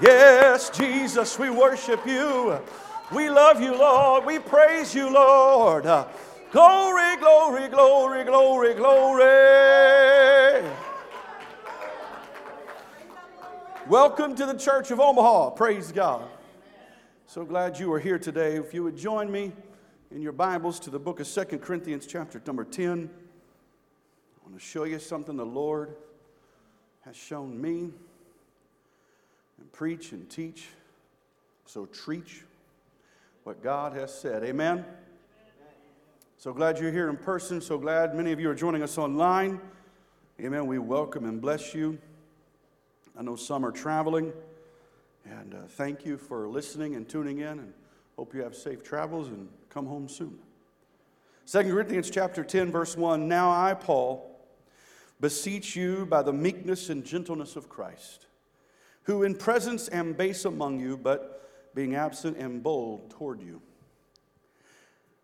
Yes, Jesus, we worship you. We love you, Lord. We praise you, Lord. Glory, glory, glory, glory, glory. Welcome to the Church of Omaha. Praise God. So glad you are here today. If you would join me in your Bibles to the book of 2 Corinthians chapter number 10. I want to show you something the Lord has shown me. And preach and teach. So treat what God has said. Amen? So glad you're here in person. So glad many of you are joining us online. Amen. We welcome and bless you. I know some are traveling. And thank you for listening and tuning in. And hope you have safe travels and come home soon. 2 Corinthians chapter 10, verse 1. Now I, Paul, beseech you by the meekness and gentleness of Christ, who in presence am base among you, but being absent am bold toward you.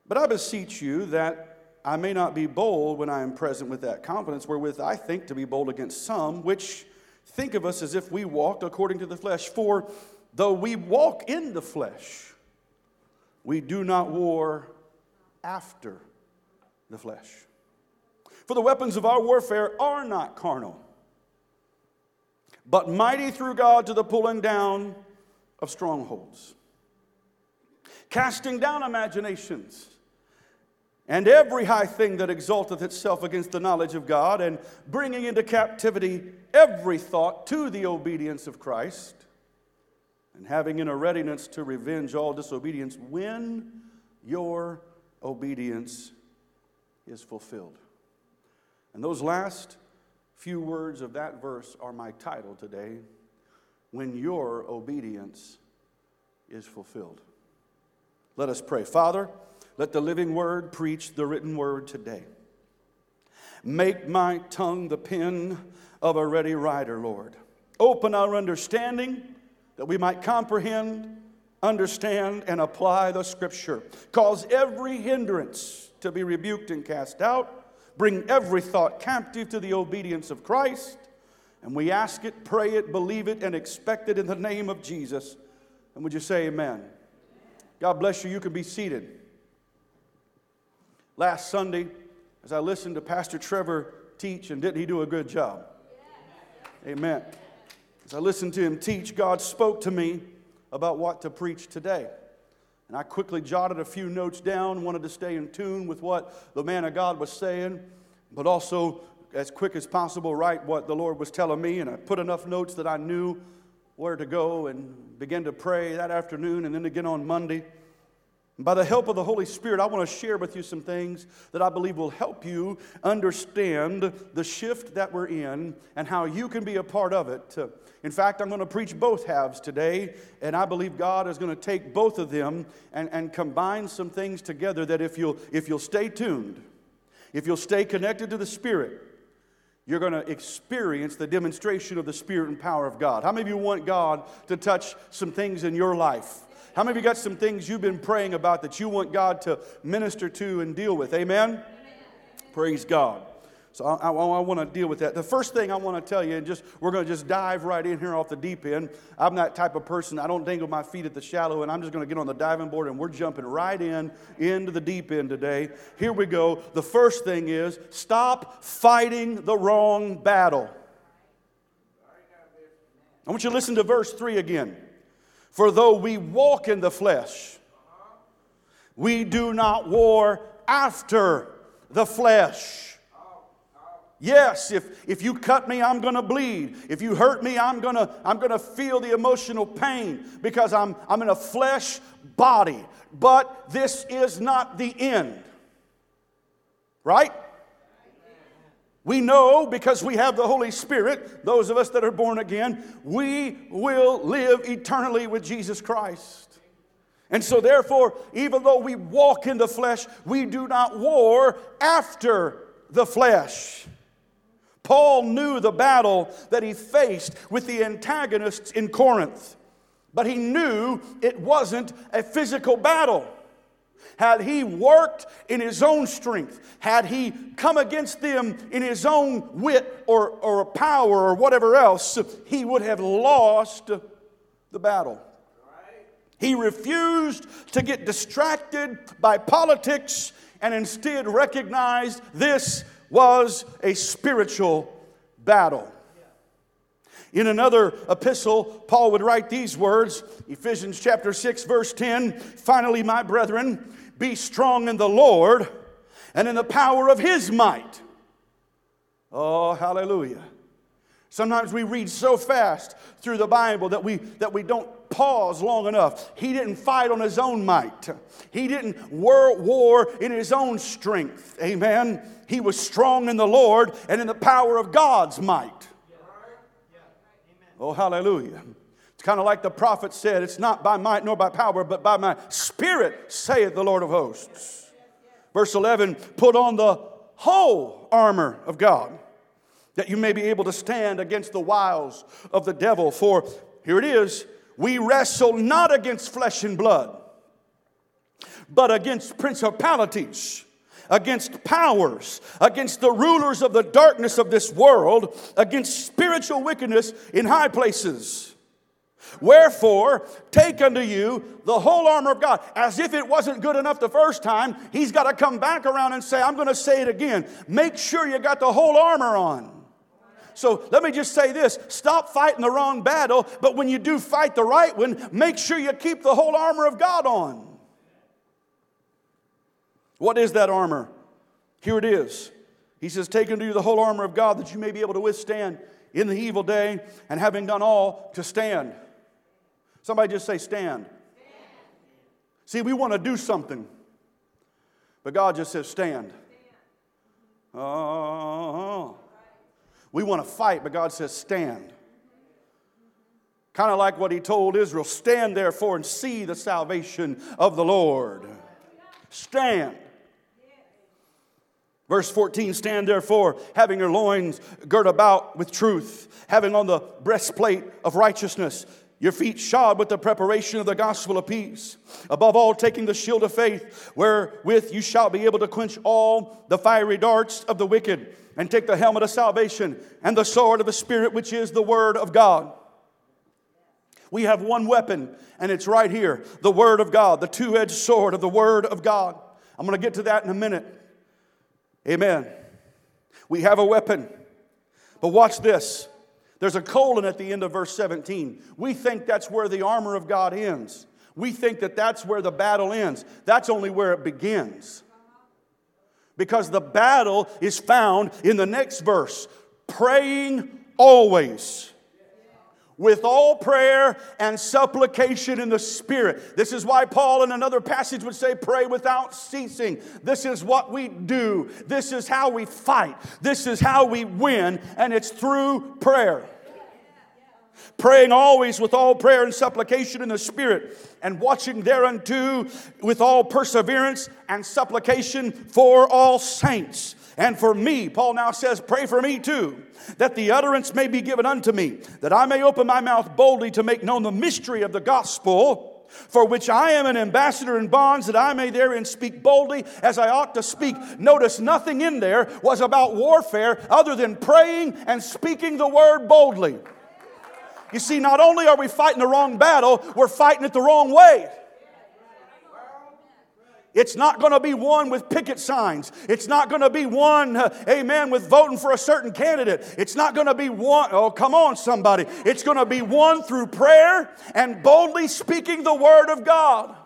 But I beseech you that I may not be bold when I am present with that confidence, wherewith I think to be bold against some, which think of us as if we walked according to the flesh. For though we walk in the flesh, we do not war after the flesh. For the weapons of our warfare are not carnal, but mighty through God to the pulling down of strongholds, casting down imaginations, and every high thing that exalteth itself against the knowledge of God, and bringing into captivity every thought to the obedience of Christ, and having in a readiness to revenge all disobedience when your obedience is fulfilled. And those last few words of that verse are my title today, When Your Obedience is Fulfilled. Let us pray. Father, let the living word preach the written word today. Make my tongue the pen of a ready writer, Lord. Open our understanding that we might comprehend, understand, and apply the scripture. Cause every hindrance to be rebuked and cast out. Bring every thought captive to the obedience of Christ. And we ask it, pray it, believe it, and expect it in the name of Jesus. And would you say amen? God bless you. You can be seated. Last Sunday, as I listened to Pastor Trevor teach, and didn't he do a good job? Amen. As I listened to him teach, God spoke to me about what to preach today. And I quickly jotted a few notes down, wanted to stay in tune with what the man of God was saying, but also as quick as possible write what the Lord was telling me. And I put enough notes that I knew where to go and began to pray that afternoon and then again on Monday. And by the help of the Holy Spirit, I want to share with you some things that I believe will help you understand the shift that we're in and how you can be a part of it. In fact, I'm going to preach both halves today, and I believe God is going to take both of them and combine some things together that if you'll stay tuned, if you'll stay connected to the Spirit, you're going to experience the demonstration of the Spirit and power of God. How many of you want God to touch some things in your life? How many of you got some things you've been praying about that you want God to minister to and deal with? Amen? Amen. Praise God. So I want to deal with that. The first thing I want to tell you, and we're going to just dive right in here off the deep end. I'm that type of person. I don't dangle my feet at the shallow, and I'm just going to get on the diving board, and we're jumping right in into the deep end today. Here we go. The first thing is stop fighting the wrong battle. I want you to listen to verse 3 again. For though we walk in the flesh, we do not war after the flesh. Yes, if you cut me, I'm going to bleed. If you hurt me, I'm going to feel the emotional pain because I'm in a flesh body. But this is not the end. Right? We know because we have the Holy Spirit, those of us that are born again, we will live eternally with Jesus Christ. And so therefore, even though we walk in the flesh, we do not war after the flesh. Paul knew the battle that he faced with the antagonists in Corinth, but he knew it wasn't a physical battle. Had he worked in his own strength, had he come against them in his own wit or power or whatever else, he would have lost the battle. He refused to get distracted by politics and instead recognized this was a spiritual battle. In another epistle, Paul would write these words, Ephesians chapter 6, verse 10, "Finally, my brethren, be strong in the Lord and in the power of His might." Oh, hallelujah. Sometimes we read so fast through the Bible that we don't pause long enough. He didn't fight on his own might. He didn't war in his own strength. Amen. He was strong in the Lord and in the power of God's might. Oh, hallelujah. It's kind of like the prophet said, "It's not by might nor by power, but by my spirit, saith the Lord of hosts." Verse 11, "Put on the whole armor of God, that you may be able to stand against the wiles of the devil. For," here it is, "we wrestle not against flesh and blood, but against principalities, against powers, against the rulers of the darkness of this world, against spiritual wickedness in high places. Wherefore, take unto you the whole armor of God." As if it wasn't good enough the first time, he's got to come back around and say, "I'm going to say it again. Make sure you got the whole armor on." So let me just say this. Stop fighting the wrong battle, but when you do fight the right one, make sure you keep the whole armor of God on. What is that armor? Here it is. He says, "Take unto you the whole armor of God, that you may be able to withstand in the evil day, and having done all, to stand." Somebody just say, "Stand." Stand. See, we want to do something, but God just says, "Stand." Oh. We want to fight, but God says, "Stand." Kind of like what He told Israel, "Stand therefore and see the salvation of the Lord." Stand. Verse 14, "Stand therefore, having your loins girt about with truth, having on the breastplate of righteousness, your feet shod with the preparation of the gospel of peace. Above all, taking the shield of faith, wherewith you shall be able to quench all the fiery darts of the wicked, and take the helmet of salvation and the sword of the Spirit, which is the word of God." We have one weapon, and it's right here, the word of God, the two-edged sword of the word of God. I'm going to get to that in a minute. Amen. We have a weapon. But watch this. There's a colon at the end of verse 17. We think that's where the armor of God ends. We think that that's where the battle ends. That's only where it begins. Because the battle is found in the next verse. "Praying always, with all prayer and supplication in the Spirit." This is why Paul in another passage would say, "Pray without ceasing." This is what we do. This is how we fight. This is how we win, and it's through prayer. "Praying always with all prayer and supplication in the Spirit, and watching thereunto with all perseverance and supplication for all saints. And for me," Paul now says, "pray for me too, that the utterance may be given unto me, that I may open my mouth boldly to make known the mystery of the gospel, for which I am an ambassador in bonds, that I may therein speak boldly as I ought to speak." Notice nothing in there was about warfare other than praying and speaking the word boldly. You see, not only are we fighting the wrong battle, we're fighting it the wrong way. It's not going to be one with picket signs. It's not going to be one, amen, with voting for a certain candidate. It's not going to be one, oh, come on, somebody. It's going to be one through prayer and boldly speaking the word of God.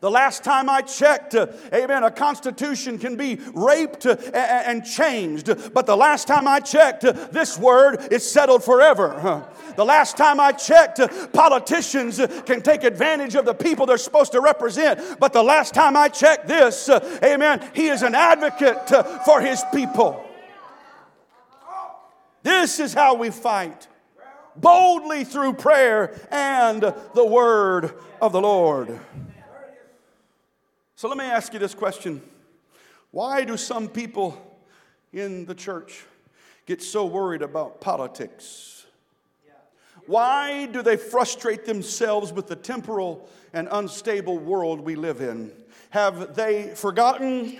The last time I checked, amen, a constitution can be raped and changed. But the last time I checked, this word is settled forever. The last time I checked, politicians can take advantage of the people they're supposed to represent. But the last time I checked this, amen, He is an advocate for His people. This is how we fight. Boldly through prayer and the word of the Lord. So let me ask you this question. Why do some people in the church get so worried about politics? Why do they frustrate themselves with the temporal and unstable world we live in? Have they forgotten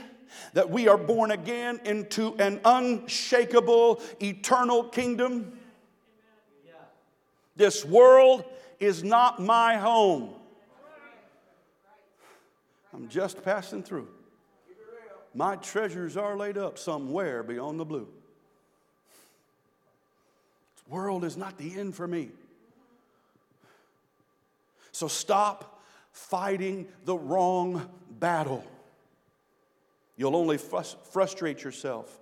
that we are born again into an unshakable, eternal kingdom? This world is not my home. I'm just passing through. My treasures are laid up somewhere beyond the blue. This world is not the end for me. So stop fighting the wrong battle. You'll only frustrate yourself,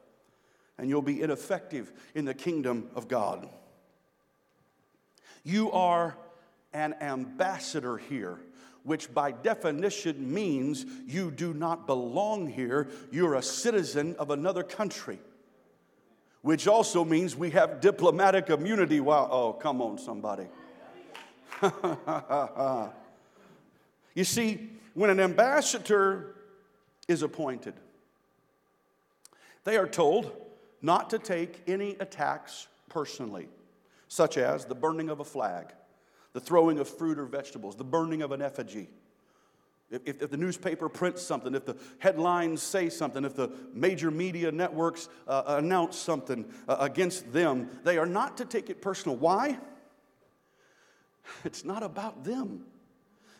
and you'll be ineffective in the kingdom of God. You are an ambassador here, which by definition means you do not belong here. You're a citizen of another country, which also means we have diplomatic immunity. Wow, oh, come on, somebody. You see, when an ambassador is appointed, they are told not to take any attacks personally, such as the burning of a flag, the throwing of fruit or vegetables, the burning of an effigy. If the newspaper prints something, if the headlines say something, if the major media networks announce something against them, they are not to take it personal. Why? It's not about them.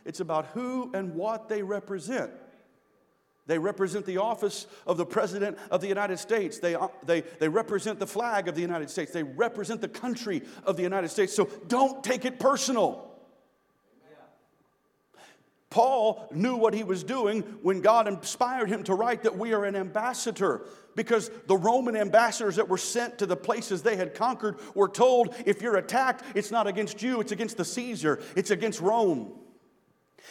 It's about who and what they represent. They represent the office of the President of the United States. They represent the flag of the United States. They represent the country of the United States. So don't take it personal. Amen. Paul knew what he was doing when God inspired him to write that we are an ambassador, because the Roman ambassadors that were sent to the places they had conquered were told, if you're attacked, it's not against you, it's against the Caesar, it's against Rome.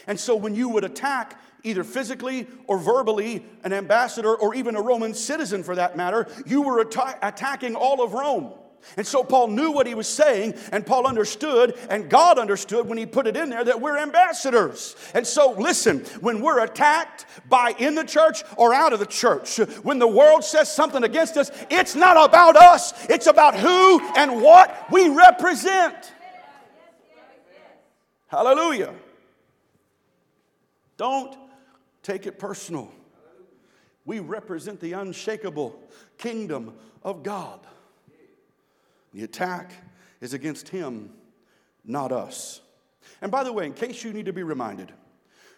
And so when you would attack, either physically or verbally, an ambassador or even a Roman citizen for that matter, you were attacking all of Rome. And so Paul knew what he was saying, and Paul understood, and God understood when he put it in there that we're ambassadors. And so listen, when we're attacked by in the church or out of the church, when the world says something against us, it's not about us. It's about who and what we represent. Hallelujah. Don't take it personal. We represent the unshakable kingdom of God. The attack is against him, not us. And by the way, in case you need to be reminded,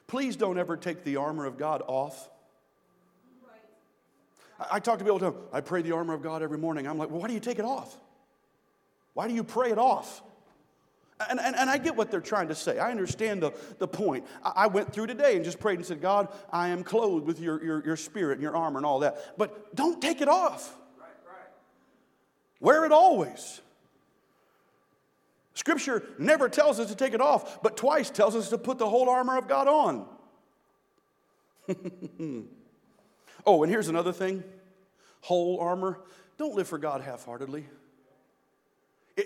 please don't ever take the armor of God off. I talk to people all the time, I pray the armor of God every morning. I'm like, well, why do you take it off? Why do you pray it off? And I get what they're trying to say. I understand the point. I went through today and just prayed and said, God, I am clothed with your spirit and your armor and all that. But don't take it off. Right. Wear it always. Scripture never tells us to take it off, but twice tells us to put the whole armor of God on. Oh, and here's another thing. Whole armor. Don't live for God half-heartedly.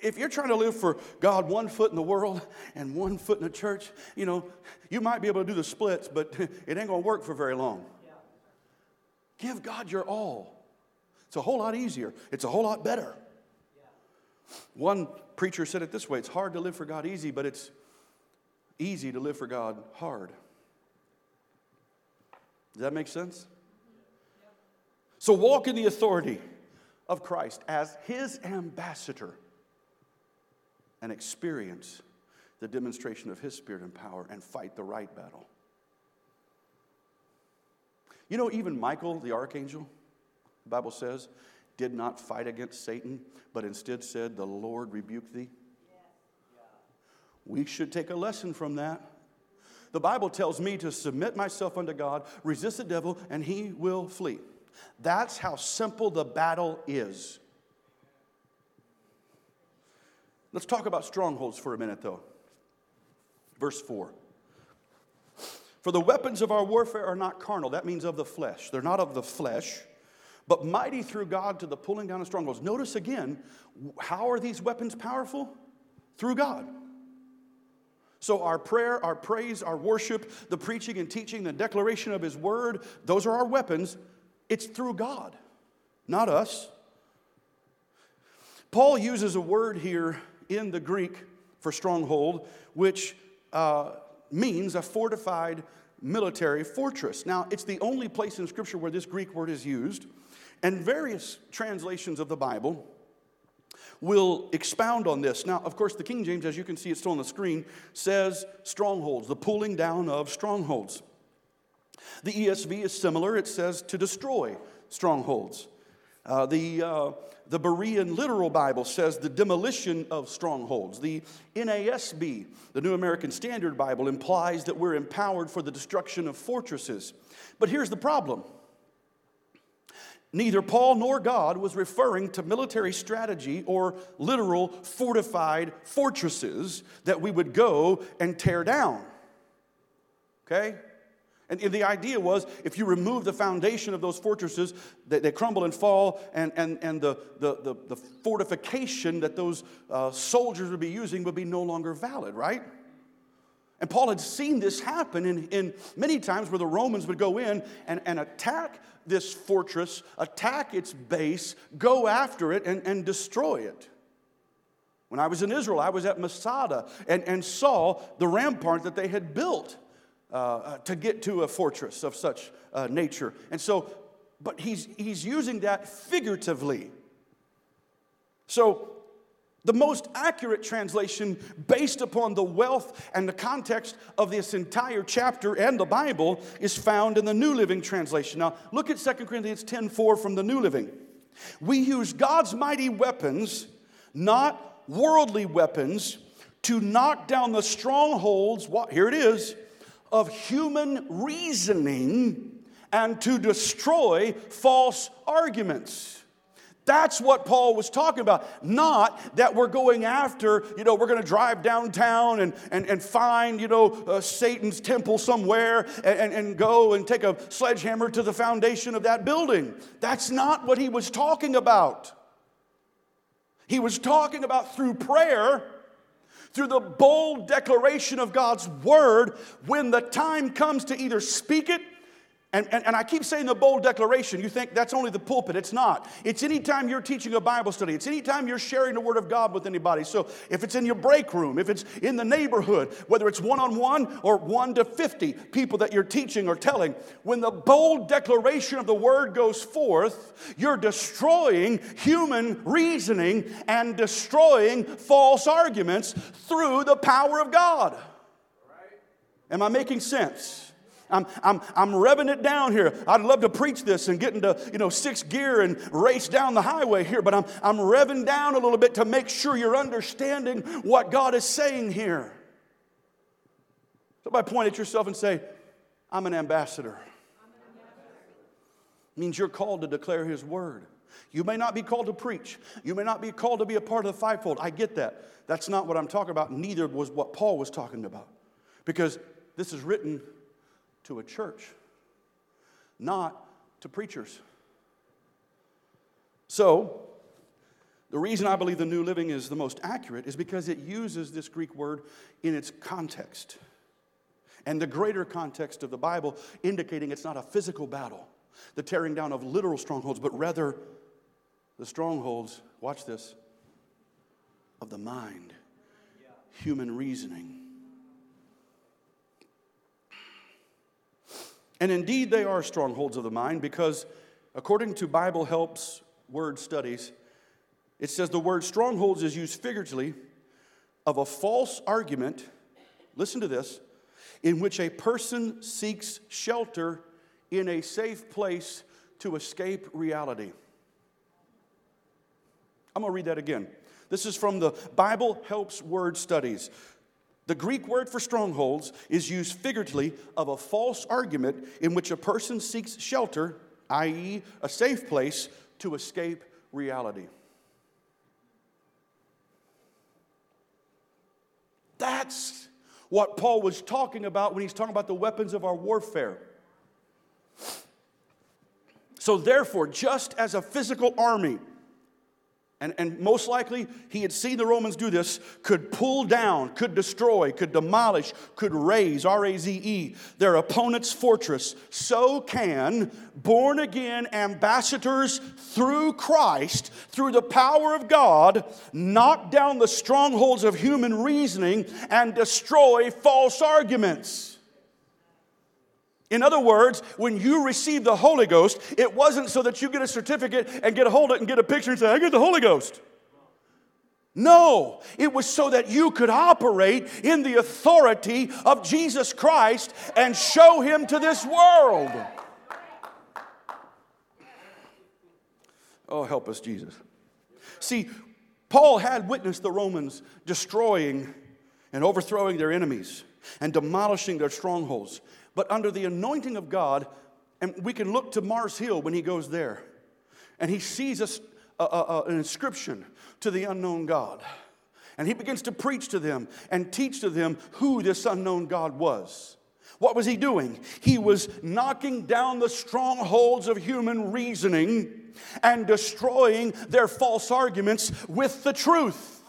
If you're trying to live for God 1 foot in the world and 1 foot in the church, you know, you might be able to do the splits, but it ain't going to work for very long. Yeah. Give God your all. It's a whole lot easier. It's a whole lot better. Yeah. One preacher said it this way, it's hard to live for God easy, but it's easy to live for God hard. Does that make sense? Yeah. So walk in the authority of Christ as his ambassador, and experience the demonstration of his spirit and power, and fight the right battle. You know, even Michael, the archangel, the Bible says, did not fight against Satan, but instead said, the Lord rebuked thee. Yeah. We should take a lesson from that. The Bible tells me to submit myself unto God, resist the devil, and he will flee. That's how simple the battle is. Let's talk about strongholds for a minute, though. Verse 4. For the weapons of our warfare are not carnal. That means of the flesh. They're not of the flesh, but mighty through God to the pulling down of strongholds. Notice again, how are these weapons powerful? Through God. So our prayer, our praise, our worship, the preaching and teaching, the declaration of his word, those are our weapons. It's through God, not us. Paul uses a word here in the Greek for stronghold, which means a fortified military fortress. Now, it's the only place in Scripture where this Greek word is used, and various translations of the Bible will expound on this. Now, of course, the King James, as you can see, it's still on the screen, says strongholds, the pulling down of strongholds. The ESV is similar. It says to destroy strongholds. The Berean Literal Bible says the demolition of strongholds. The NASB, the New American Standard Bible, implies that we're empowered for the destruction of fortresses. But here's the problem. Neither Paul nor God was referring to military strategy or literal fortified fortresses that we would go and tear down. Okay? And the idea was, if you remove the foundation of those fortresses, they crumble and fall, and the fortification that those soldiers would be using would be no longer valid, right? And Paul had seen this happen in many times where the Romans would go in and attack this fortress, attack its base, go after it, and destroy it. When I was in Israel, I was at Masada and saw the rampart that they had built to get to a fortress of such nature. And so, but he's using that figuratively. So the most accurate translation, based upon the wealth and the context of this entire chapter and the Bible, is found in the New Living Translation. Now, look at 2 Corinthians 10:4 from the New Living. We use God's mighty weapons, not worldly weapons, to knock down the strongholds, here it is, of human reasoning and to destroy false arguments. That's what Paul was talking about. Not that we're going after, we're going to drive downtown and find, Satan's temple somewhere and go and take a sledgehammer to the foundation of that building. That's not what he was talking about. He was talking about through prayer, through the bold declaration of God's word, when the time comes to either speak it, and I keep saying the bold declaration, you think that's only the pulpit. It's not. It's any time you're teaching a Bible study. It's any time you're sharing the word of God with anybody. So if it's in your break room, if it's in the neighborhood, whether it's one-on-one or 1 to 50 people that you're teaching or telling, when the bold declaration of the word goes forth, you're destroying human reasoning and destroying false arguments through the power of God. Am I making sense? I'm revving it down here. I'd love to preach this and get into sixth gear and race down the highway here, but I'm revving down a little bit to make sure you're understanding what God is saying here. Somebody point at yourself and say, I'm an ambassador. It means you're called to declare His word. You may not be called to preach. You may not be called to be a part of the fivefold. I get that. That's not what I'm talking about. Neither was what Paul was talking about, because this is written to a church, not to preachers. So, the reason I believe the New Living is the most accurate is because it uses this Greek word in its context, and the greater context of the Bible, indicating it's not a physical battle, the tearing down of literal strongholds, but rather the strongholds, watch this, of the mind, human reasoning. And indeed, they are strongholds of the mind, because according to Bible Help's word studies, it says the word strongholds is used figuratively of a false argument, listen to this, in which a person seeks shelter in a safe place to escape reality. I'm going to read that again. This is from the Bible Help's word studies. The Greek word for strongholds is used figuratively of a false argument in which a person seeks shelter, i.e., a safe place, to escape reality. That's what Paul was talking about when he's talking about the weapons of our warfare. So therefore, just as a physical army, and most likely, he had seen the Romans do this, could pull down, could destroy, could demolish, could raze, R-A-Z-E, their opponent's fortress. So can born-again ambassadors through Christ, through the power of God, knock down the strongholds of human reasoning and destroy false arguments. In other words, when you receive the Holy Ghost, it wasn't so that you get a certificate and get a hold of it and get a picture and say, I get the Holy Ghost. No, it was so that you could operate in the authority of Jesus Christ and show Him to this world. Oh, help us, Jesus. See, Paul had witnessed the Romans destroying and overthrowing their enemies and demolishing their strongholds. But under the anointing of God, and we can look to Mars Hill when he goes there, and he sees an inscription to the unknown God. And he begins to preach to them and teach to them who this unknown God was. What was he doing? He was knocking down the strongholds of human reasoning and destroying their false arguments with the truth.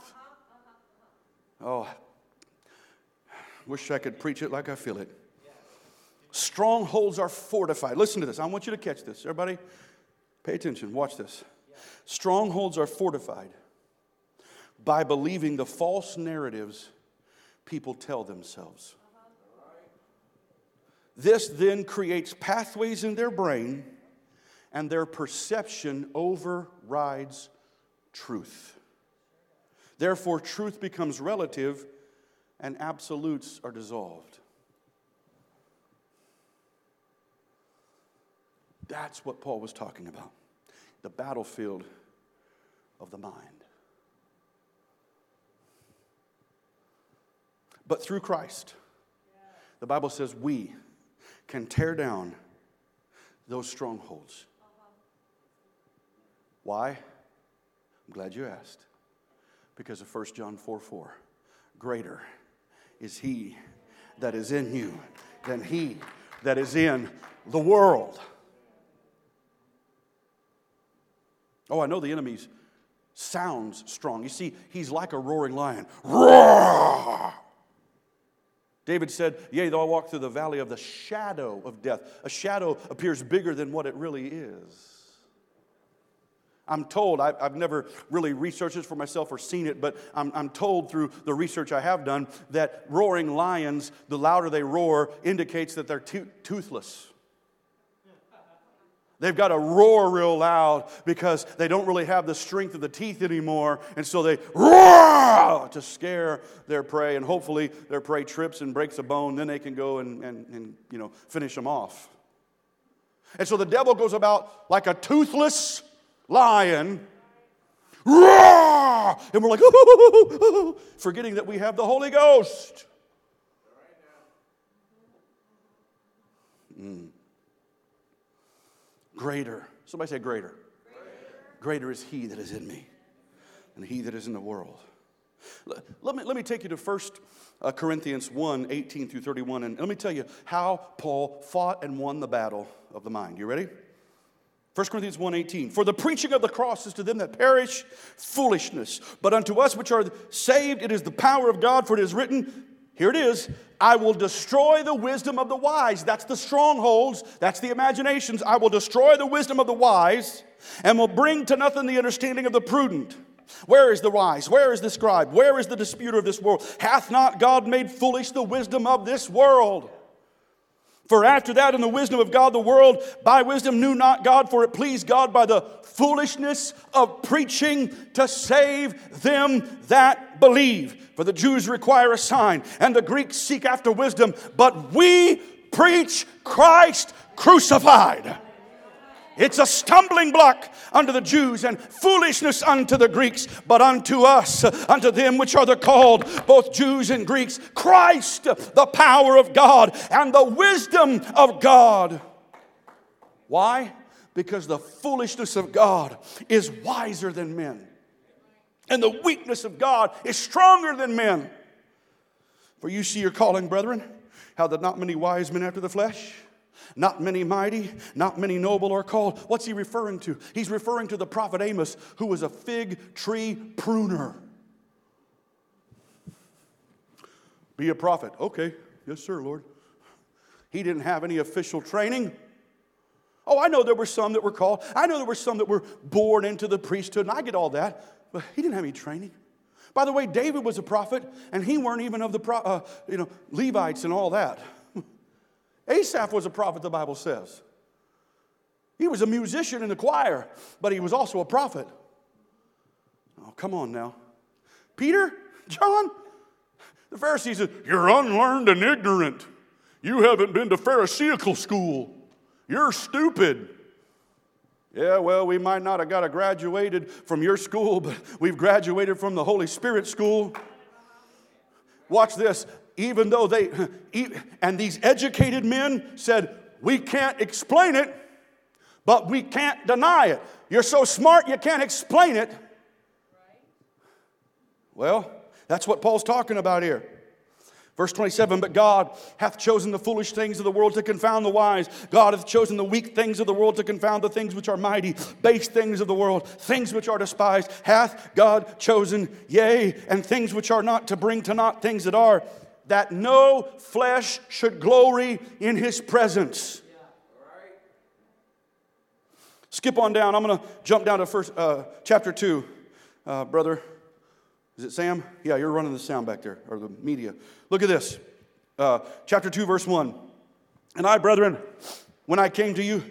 Oh, wish I could preach it like I feel it. Strongholds are fortified. Listen to this. I want you to catch this. Everybody, pay attention. Watch this. Strongholds are fortified by believing the false narratives people tell themselves. This then creates pathways in their brain, and their perception overrides truth. Therefore, truth becomes relative and absolutes are dissolved. That's what Paul was talking about. The battlefield of the mind. But through Christ, the Bible says we can tear down those strongholds. Why? I'm glad you asked. Because of 1 John 4:4. Greater is He that is in you than he that is in the world. Oh, I know the enemy's sounds strong. You see, he's like a roaring lion. Roar! David said, yea, though I walk through the valley of the shadow of death. A shadow appears bigger than what it really is. I'm told, I've never really researched this for myself or seen it, but I'm told through the research I have done that roaring lions, the louder they roar, indicates that they're toothless. They've got to roar real loud because they don't really have the strength of the teeth anymore, and so they roar to scare their prey, and hopefully their prey trips and breaks a bone, then they can go and finish them off. And so the devil goes about like a toothless lion, roar, and we're like, ooh, forgetting that we have the Holy Ghost. Greater. Somebody say greater. Greater is He that is in me and he that is in the world. Let me take you to 1 Corinthians 1, 18 through 31, and let me tell you how Paul fought and won the battle of the mind. You ready? 1 Corinthians 1, 18. For the preaching of the cross is to them that perish foolishness, but unto us which are saved it is the power of God, for it is written, here it is, I will destroy the wisdom of the wise. That's the strongholds. That's the imaginations. I will destroy the wisdom of the wise and will bring to nothing the understanding of the prudent. Where is the wise? Where is the scribe? Where is the disputer of this world? Hath not God made foolish the wisdom of this world? For after that, in the wisdom of God, the world by wisdom knew not God, for it pleased God by the foolishness of preaching to save them that believe. For the Jews require a sign, and the Greeks seek after wisdom, but we preach Christ crucified. It's a stumbling block unto the Jews and foolishness unto the Greeks, but unto us, unto them which are the called, both Jews and Greeks, Christ, the power of God and the wisdom of God. Why? Because the foolishness of God is wiser than men, and the weakness of God is stronger than men. For you see your calling, brethren, how that not many wise men after the flesh, not many mighty, not many noble are called. What's he referring to? He's referring to the prophet Amos, who was a fig tree pruner. Be a prophet. Okay. Yes, sir, Lord. He didn't have any official training. Oh, I know there were some that were called. I know there were some that were born into the priesthood, and I get all that. But he didn't have any training. By the way, David was a prophet, and he weren't even of the Levites and all that. Asaph was a prophet, the Bible says. He was a musician in the choir, but he was also a prophet. Oh, come on now. Peter? John? The Pharisees said, you're unlearned and ignorant. You haven't been to Pharisaical school. You're stupid. Yeah, well, we might not have got a graduated from your school, but we've graduated from the Holy Spirit school. Watch this. Even though they, and these educated men said, we can't explain it, but we can't deny it. You're so smart you can't explain it. Well, that's what Paul's talking about here. Verse 27, but God hath chosen the foolish things of the world to confound the wise. God hath chosen the weak things of the world to confound the things which are mighty, base things of the world, things which are despised. Hath God chosen, yea, and things which are not, to bring to naught things that are, that no flesh should glory in his presence. Yeah, right. Skip on down. I'm going to jump down to chapter 2, brother. Is it Sam? Yeah, you're running the sound back there, or the media. Look at this. Chapter 2, verse 1. And I, brethren, when I came to you,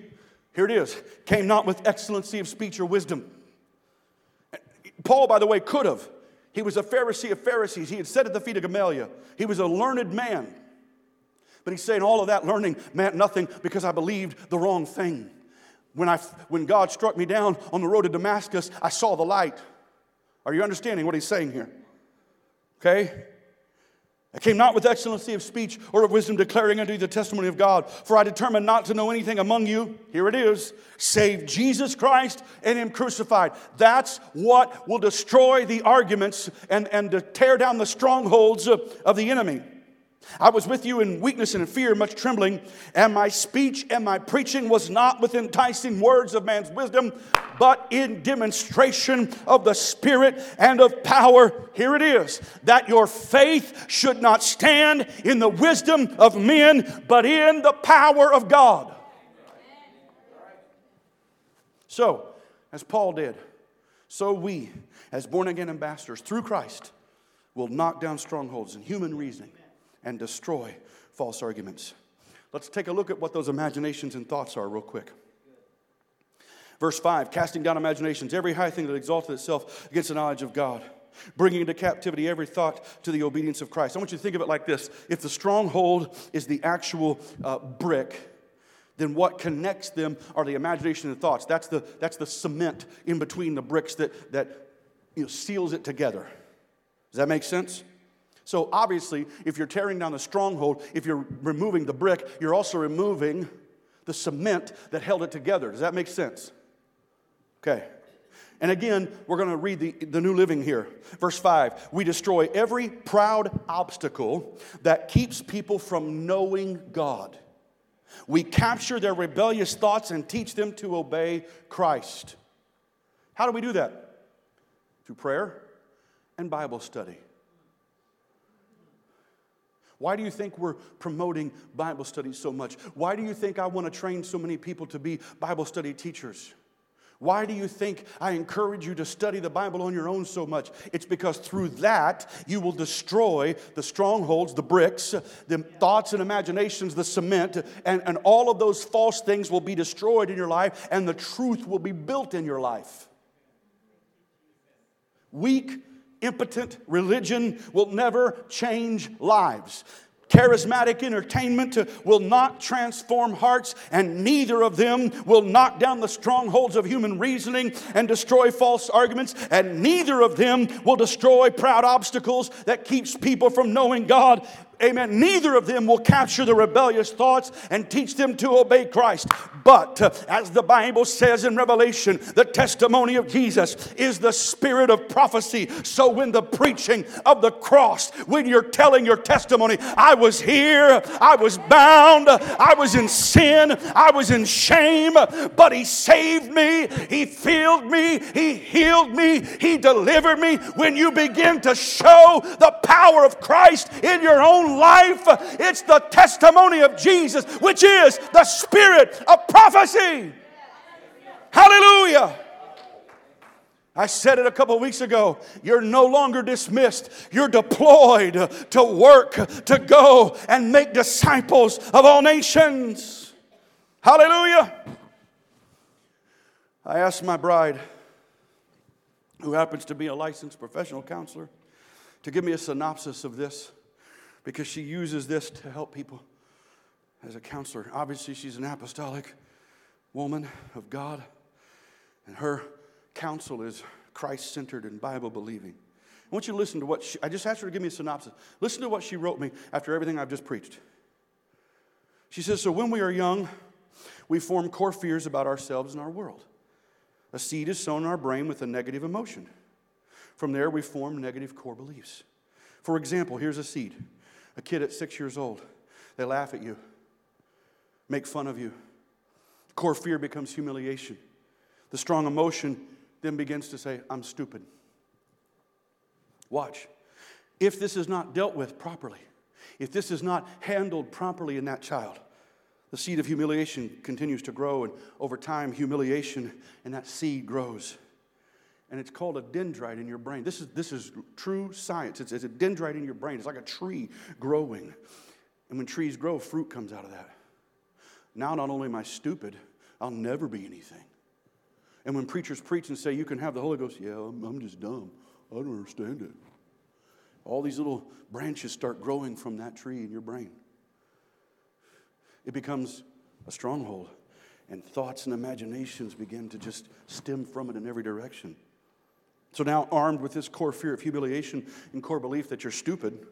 here it is, came not with excellency of speech or wisdom. Paul, by the way, could have. He was a Pharisee of Pharisees. He had sat at the feet of Gamaliel. He was a learned man. But he's saying all of that learning meant nothing because I believed the wrong thing. When God struck me down on the road to Damascus, I saw the light. Are you understanding what he's saying here? Okay? I came not with excellency of speech or of wisdom, declaring unto you the testimony of God. For I determined not to know anything among you, here it is, save Jesus Christ and him crucified. That's what will destroy the arguments and to tear down the strongholds of the enemy. I was with you in weakness and in fear, much trembling, and my speech and my preaching was not with enticing words of man's wisdom, but in demonstration of the Spirit and of power. Here it is, that your faith should not stand in the wisdom of men, but in the power of God. So, as Paul did, so we, as born-again ambassadors through Christ, will knock down strongholds in human reasoning and destroy false arguments. Let's take a look at what those imaginations and thoughts are real quick. Verse 5, casting down imaginations, every high thing that exalted itself against the knowledge of God, bringing into captivity every thought to the obedience of Christ. I want you to think of it like this. If the stronghold is the actual brick, then what connects them are the imagination and thoughts. That's the cement in between the bricks that seals it together. Does that make sense? So obviously, if you're tearing down the stronghold, if you're removing the brick, you're also removing the cement that held it together. Does that make sense? Okay. And again, we're going to read the New Living here. Verse 5, we destroy every proud obstacle that keeps people from knowing God. We capture their rebellious thoughts and teach them to obey Christ. How do we do that? Through prayer and Bible study. Why do you think we're promoting Bible study so much? Why do you think I want to train so many people to be Bible study teachers? Why do you think I encourage you to study the Bible on your own so much? It's because through that, you will destroy the strongholds, the bricks, the thoughts and imaginations, the cement, and all of those false things will be destroyed in your life, and the truth will be built in your life. Weak, impotent religion will never change lives. Charismatic entertainment will not transform hearts, and neither of them will knock down the strongholds of human reasoning and destroy false arguments, and neither of them will destroy proud obstacles that keeps people from knowing God. Amen. Neither of them will capture the rebellious thoughts and teach them to obey Christ. But as the Bible says in Revelation, the testimony of Jesus is the spirit of prophecy. So when the preaching of the cross, when you're telling your testimony, I was here, I was bound, I was in sin, I was in shame, but he saved me, he filled me, he healed me, he delivered me. When you begin to show the power of Christ in your own life, it's the testimony of Jesus, which is the spirit of prophecy. Hallelujah. I said it a couple weeks ago. You're no longer dismissed. You're deployed to work, to go and make disciples of all nations. Hallelujah. I asked my bride, who happens to be a licensed professional counselor, to give me a synopsis of this, because she uses this to help people as a counselor. Obviously, she's an apostolic woman of God, and her counsel is Christ-centered and Bible-believing. I want you to listen to what I just asked her to give me a synopsis. Listen to what she wrote me after everything I've just preached. She says, so when we are young, we form core fears about ourselves and our world. A seed is sown in our brain with a negative emotion. From there, we form negative core beliefs. For example, here's a seed. A kid at 6 years old, they laugh at you, make fun of you. Core fear becomes humiliation. The strong emotion then begins to say, I'm stupid. Watch. If this is not dealt with properly, if this is not handled properly in that child, the seed of humiliation continues to grow, and over time, humiliation, and that seed grows. And it's called a dendrite in your brain. This is true science. It's a dendrite in your brain. It's like a tree growing. And when trees grow, fruit comes out of that. Now not only am I stupid, I'll never be anything. And when preachers preach and say, you can have the Holy Ghost, yeah, I'm just dumb. I don't understand it. All these little branches start growing from that tree in your brain. It becomes a stronghold. And thoughts and imaginations begin to just stem from it in every direction. So now, armed with this core fear of humiliation and core belief that you're stupid,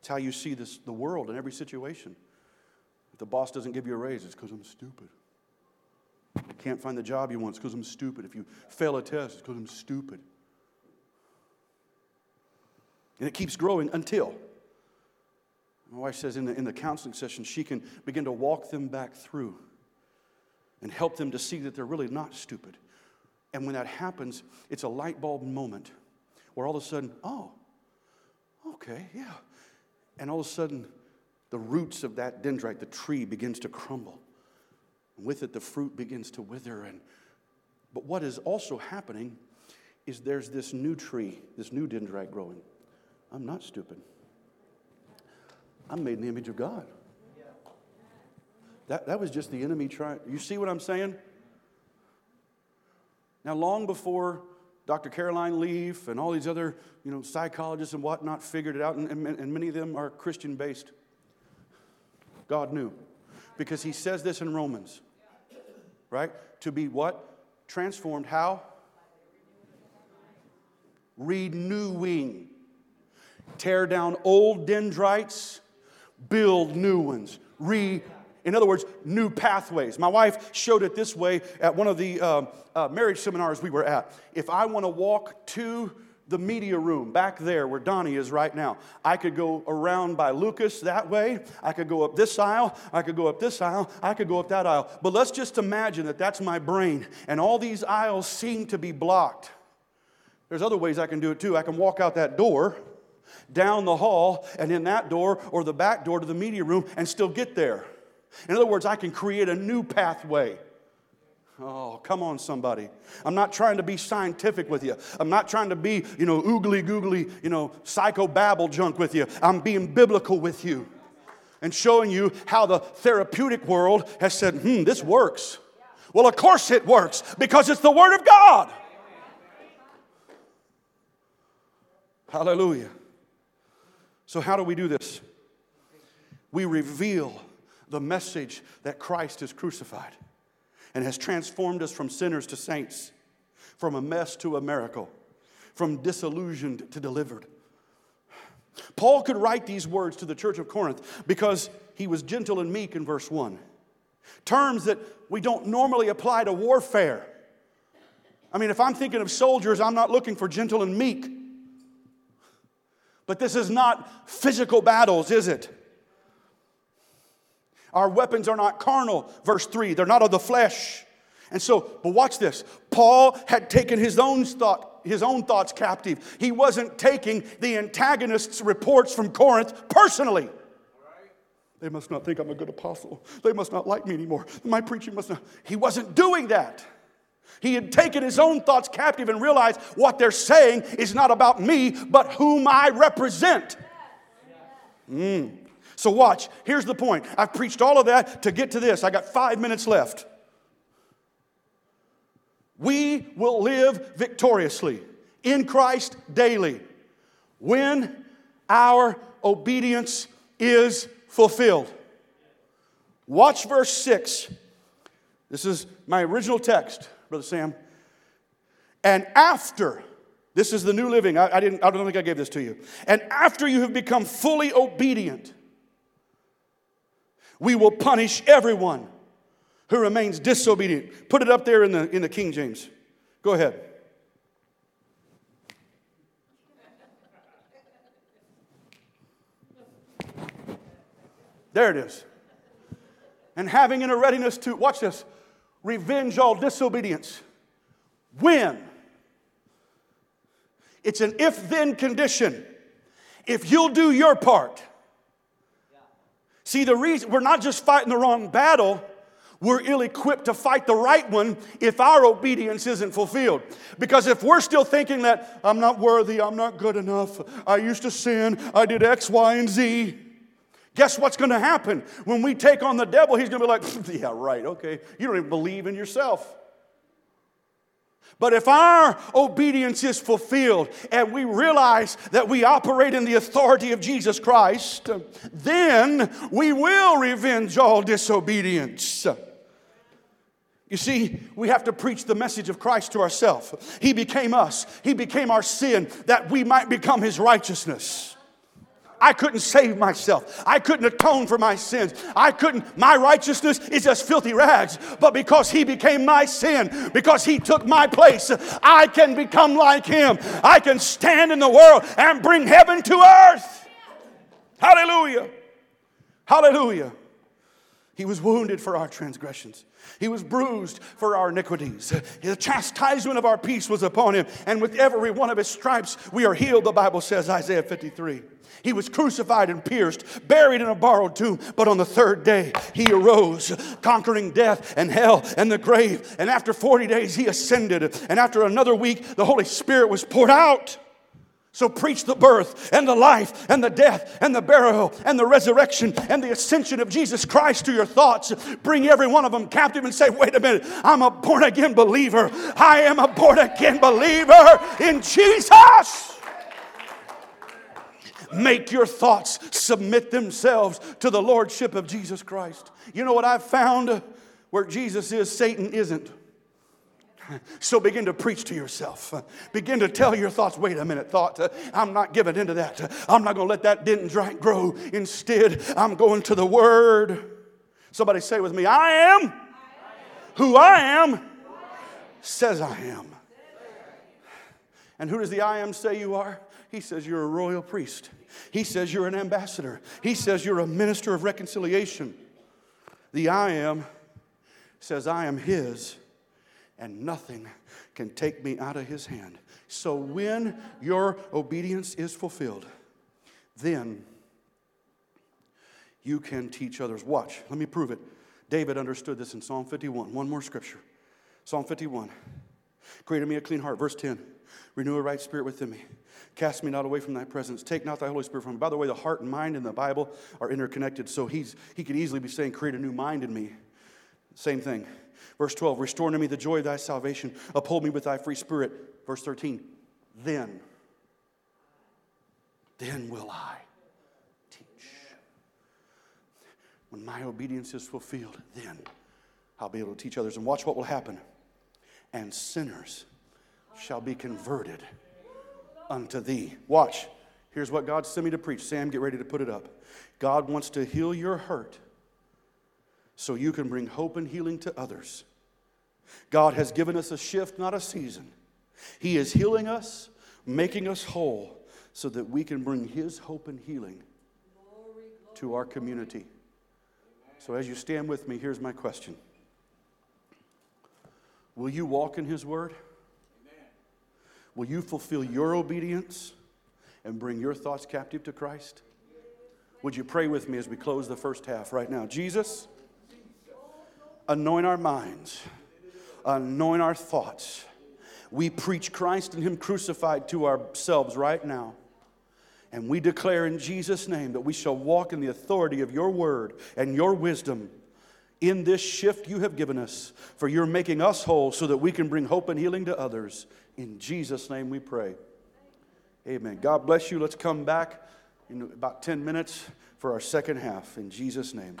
it's how you see the world in every situation. If the boss doesn't give you a raise, it's because I'm stupid. If you can't find the job you want, it's because I'm stupid. If you fail a test, it's because I'm stupid. And it keeps growing until, my wife says in the counseling session, she can begin to walk them back through and help them to see that they're really not stupid. And when that happens, it's a light bulb moment where all of a sudden, oh, okay, yeah. And all of a sudden, the roots of that dendrite, the tree, begins to crumble. And with it, the fruit begins to wither. But what is also happening is there's this new tree, this new dendrite growing. I'm not stupid. I'm made in the image of God. That was just the enemy trying. You see what I'm saying? Now, long before Dr. Caroline Leaf and all these other, psychologists and whatnot figured it out, and many of them are Christian-based, God knew. Because he says this in Romans, right? To be what? Transformed. How? Renewing. Tear down old dendrites, build new ones. In other words, new pathways. My wife showed it this way at one of the marriage seminars we were at. If I want to walk to the media room back there where Donnie is right now, I could go around by Lucas that way. I could go up this aisle. I could go up this aisle. I could go up that aisle. But let's just imagine that that's my brain, and all these aisles seem to be blocked. There's other ways I can do it too. I can walk out that door, down the hall, and in that door or the back door to the media room and still get there. In other words, I can create a new pathway. Oh, come on, somebody. I'm not trying to be scientific with you. I'm not trying to be, oogly-googly, psychobabble junk with you. I'm being biblical with you and showing you how the therapeutic world has said, this works. Well, of course it works, because it's the Word of God. Hallelujah. So how do we do this? We reveal the message that Christ is crucified and has transformed us from sinners to saints, from a mess to a miracle, from disillusioned to delivered. Paul could write these words to the church of Corinth because he was gentle and meek in verse 1. Terms that we don't normally apply to warfare. I mean, if I'm thinking of soldiers, I'm not looking for gentle and meek. But this is not physical battles, is it? Our weapons are not carnal, verse 3. They're not of the flesh. And so, but watch this. Paul had taken his own thoughts captive. He wasn't taking the antagonist's reports from Corinth personally. Right. They must not think I'm a good apostle. They must not like me anymore. My preaching must not. He wasn't doing that. He had taken his own thoughts captive and realized what they're saying is not about me, but whom I represent. So watch, here's the point. I've preached all of that to get to this. I got 5 minutes left. We will live victoriously in Christ daily when our obedience is fulfilled. Watch verse 6. This is my original text, Brother Sam. And after, this is the New Living. I don't think I gave this to you. And after you have become fully obedient, we will punish everyone who remains disobedient. Put it up there in the King James. Go ahead. There it is. And having in a readiness to, watch this, revenge all disobedience. When? It's an if-then condition. If you'll do your part. See, the reason we're not just fighting the wrong battle, we're ill-equipped to fight the right one if our obedience isn't fulfilled. Because if we're still thinking that, I'm not worthy, I'm not good enough, I used to sin, I did X, Y, and Z. Guess what's going to happen? When we take on the devil, he's going to be like, yeah, right, okay. You don't even believe in yourself. But if our obedience is fulfilled and we realize that we operate in the authority of Jesus Christ, then we will revenge all disobedience. You see, we have to preach the message of Christ to ourselves. He became us. He became our sin that we might become His righteousness. I couldn't save myself. I couldn't atone for my sins. My righteousness is as filthy rags. But because He became my sin, because He took my place, I can become like Him. I can stand in the world and bring heaven to earth. Hallelujah. Hallelujah. He was wounded for our transgressions. He was bruised for our iniquities. The chastisement of our peace was upon Him. And with every one of His stripes, we are healed, the Bible says, Isaiah 53. He was crucified and pierced, buried in a borrowed tomb. But on the third day, He arose, conquering death and hell and the grave. And after 40 days, He ascended. And after another week, the Holy Spirit was poured out. So preach the birth and the life and the death and the burial and the resurrection and the ascension of Jesus Christ to your thoughts. Bring every one of them captive and say, wait a minute, I'm a born-again believer. I am a born-again believer in Jesus. Make your thoughts submit themselves to the lordship of Jesus Christ. You know what I've found? Where Jesus is, Satan isn't. So begin to preach to yourself. Begin to tell your thoughts, wait a minute, thought, I'm not giving into that. I'm not going to let that dent and drag grow. Instead, I'm going to the Word. Somebody say with me, I am who I am says I am. And who does the I am say you are? He says you're a royal priest. He says you're an ambassador. He says you're a minister of reconciliation. The I am says I am His. And nothing can take me out of His hand. So when your obedience is fulfilled, then you can teach others. Watch, let me prove it. David understood this in Psalm 51. One more scripture. Psalm 51. Create in me a clean heart. Verse 10. Renew a right spirit within me. Cast me not away from Thy presence. Take not Thy Holy Spirit from me. By the way, the heart and mind in the Bible are interconnected. So he could easily be saying, create a new mind in me. Same thing. Verse 12, restore to me the joy of Thy salvation. Uphold me with Thy free spirit. Verse 13, then will I teach. When my obedience is fulfilled, then I'll be able to teach others. And watch what will happen. And sinners shall be converted unto Thee. Watch. Here's what God sent me to preach. Sam, get ready to put it up. God wants to heal your hurt, so you can bring hope and healing to others. God has given us a shift, not a season. He is healing us, making us whole, so that we can bring His hope and healing to our community. So as you stand with me, here's my question. Will you walk in His Word? Will you fulfill your obedience and bring your thoughts captive to Christ? Would you pray with me as we close the first half right now? Jesus, anoint our minds, anoint our thoughts. We preach Christ and Him crucified to ourselves right now. And we declare in Jesus' name that we shall walk in the authority of Your Word and Your wisdom in this shift You have given us, for You're making us whole so that we can bring hope and healing to others. In Jesus' name we pray. Amen. God bless you. Let's come back. in about 10 minutes for our second half. In Jesus' name.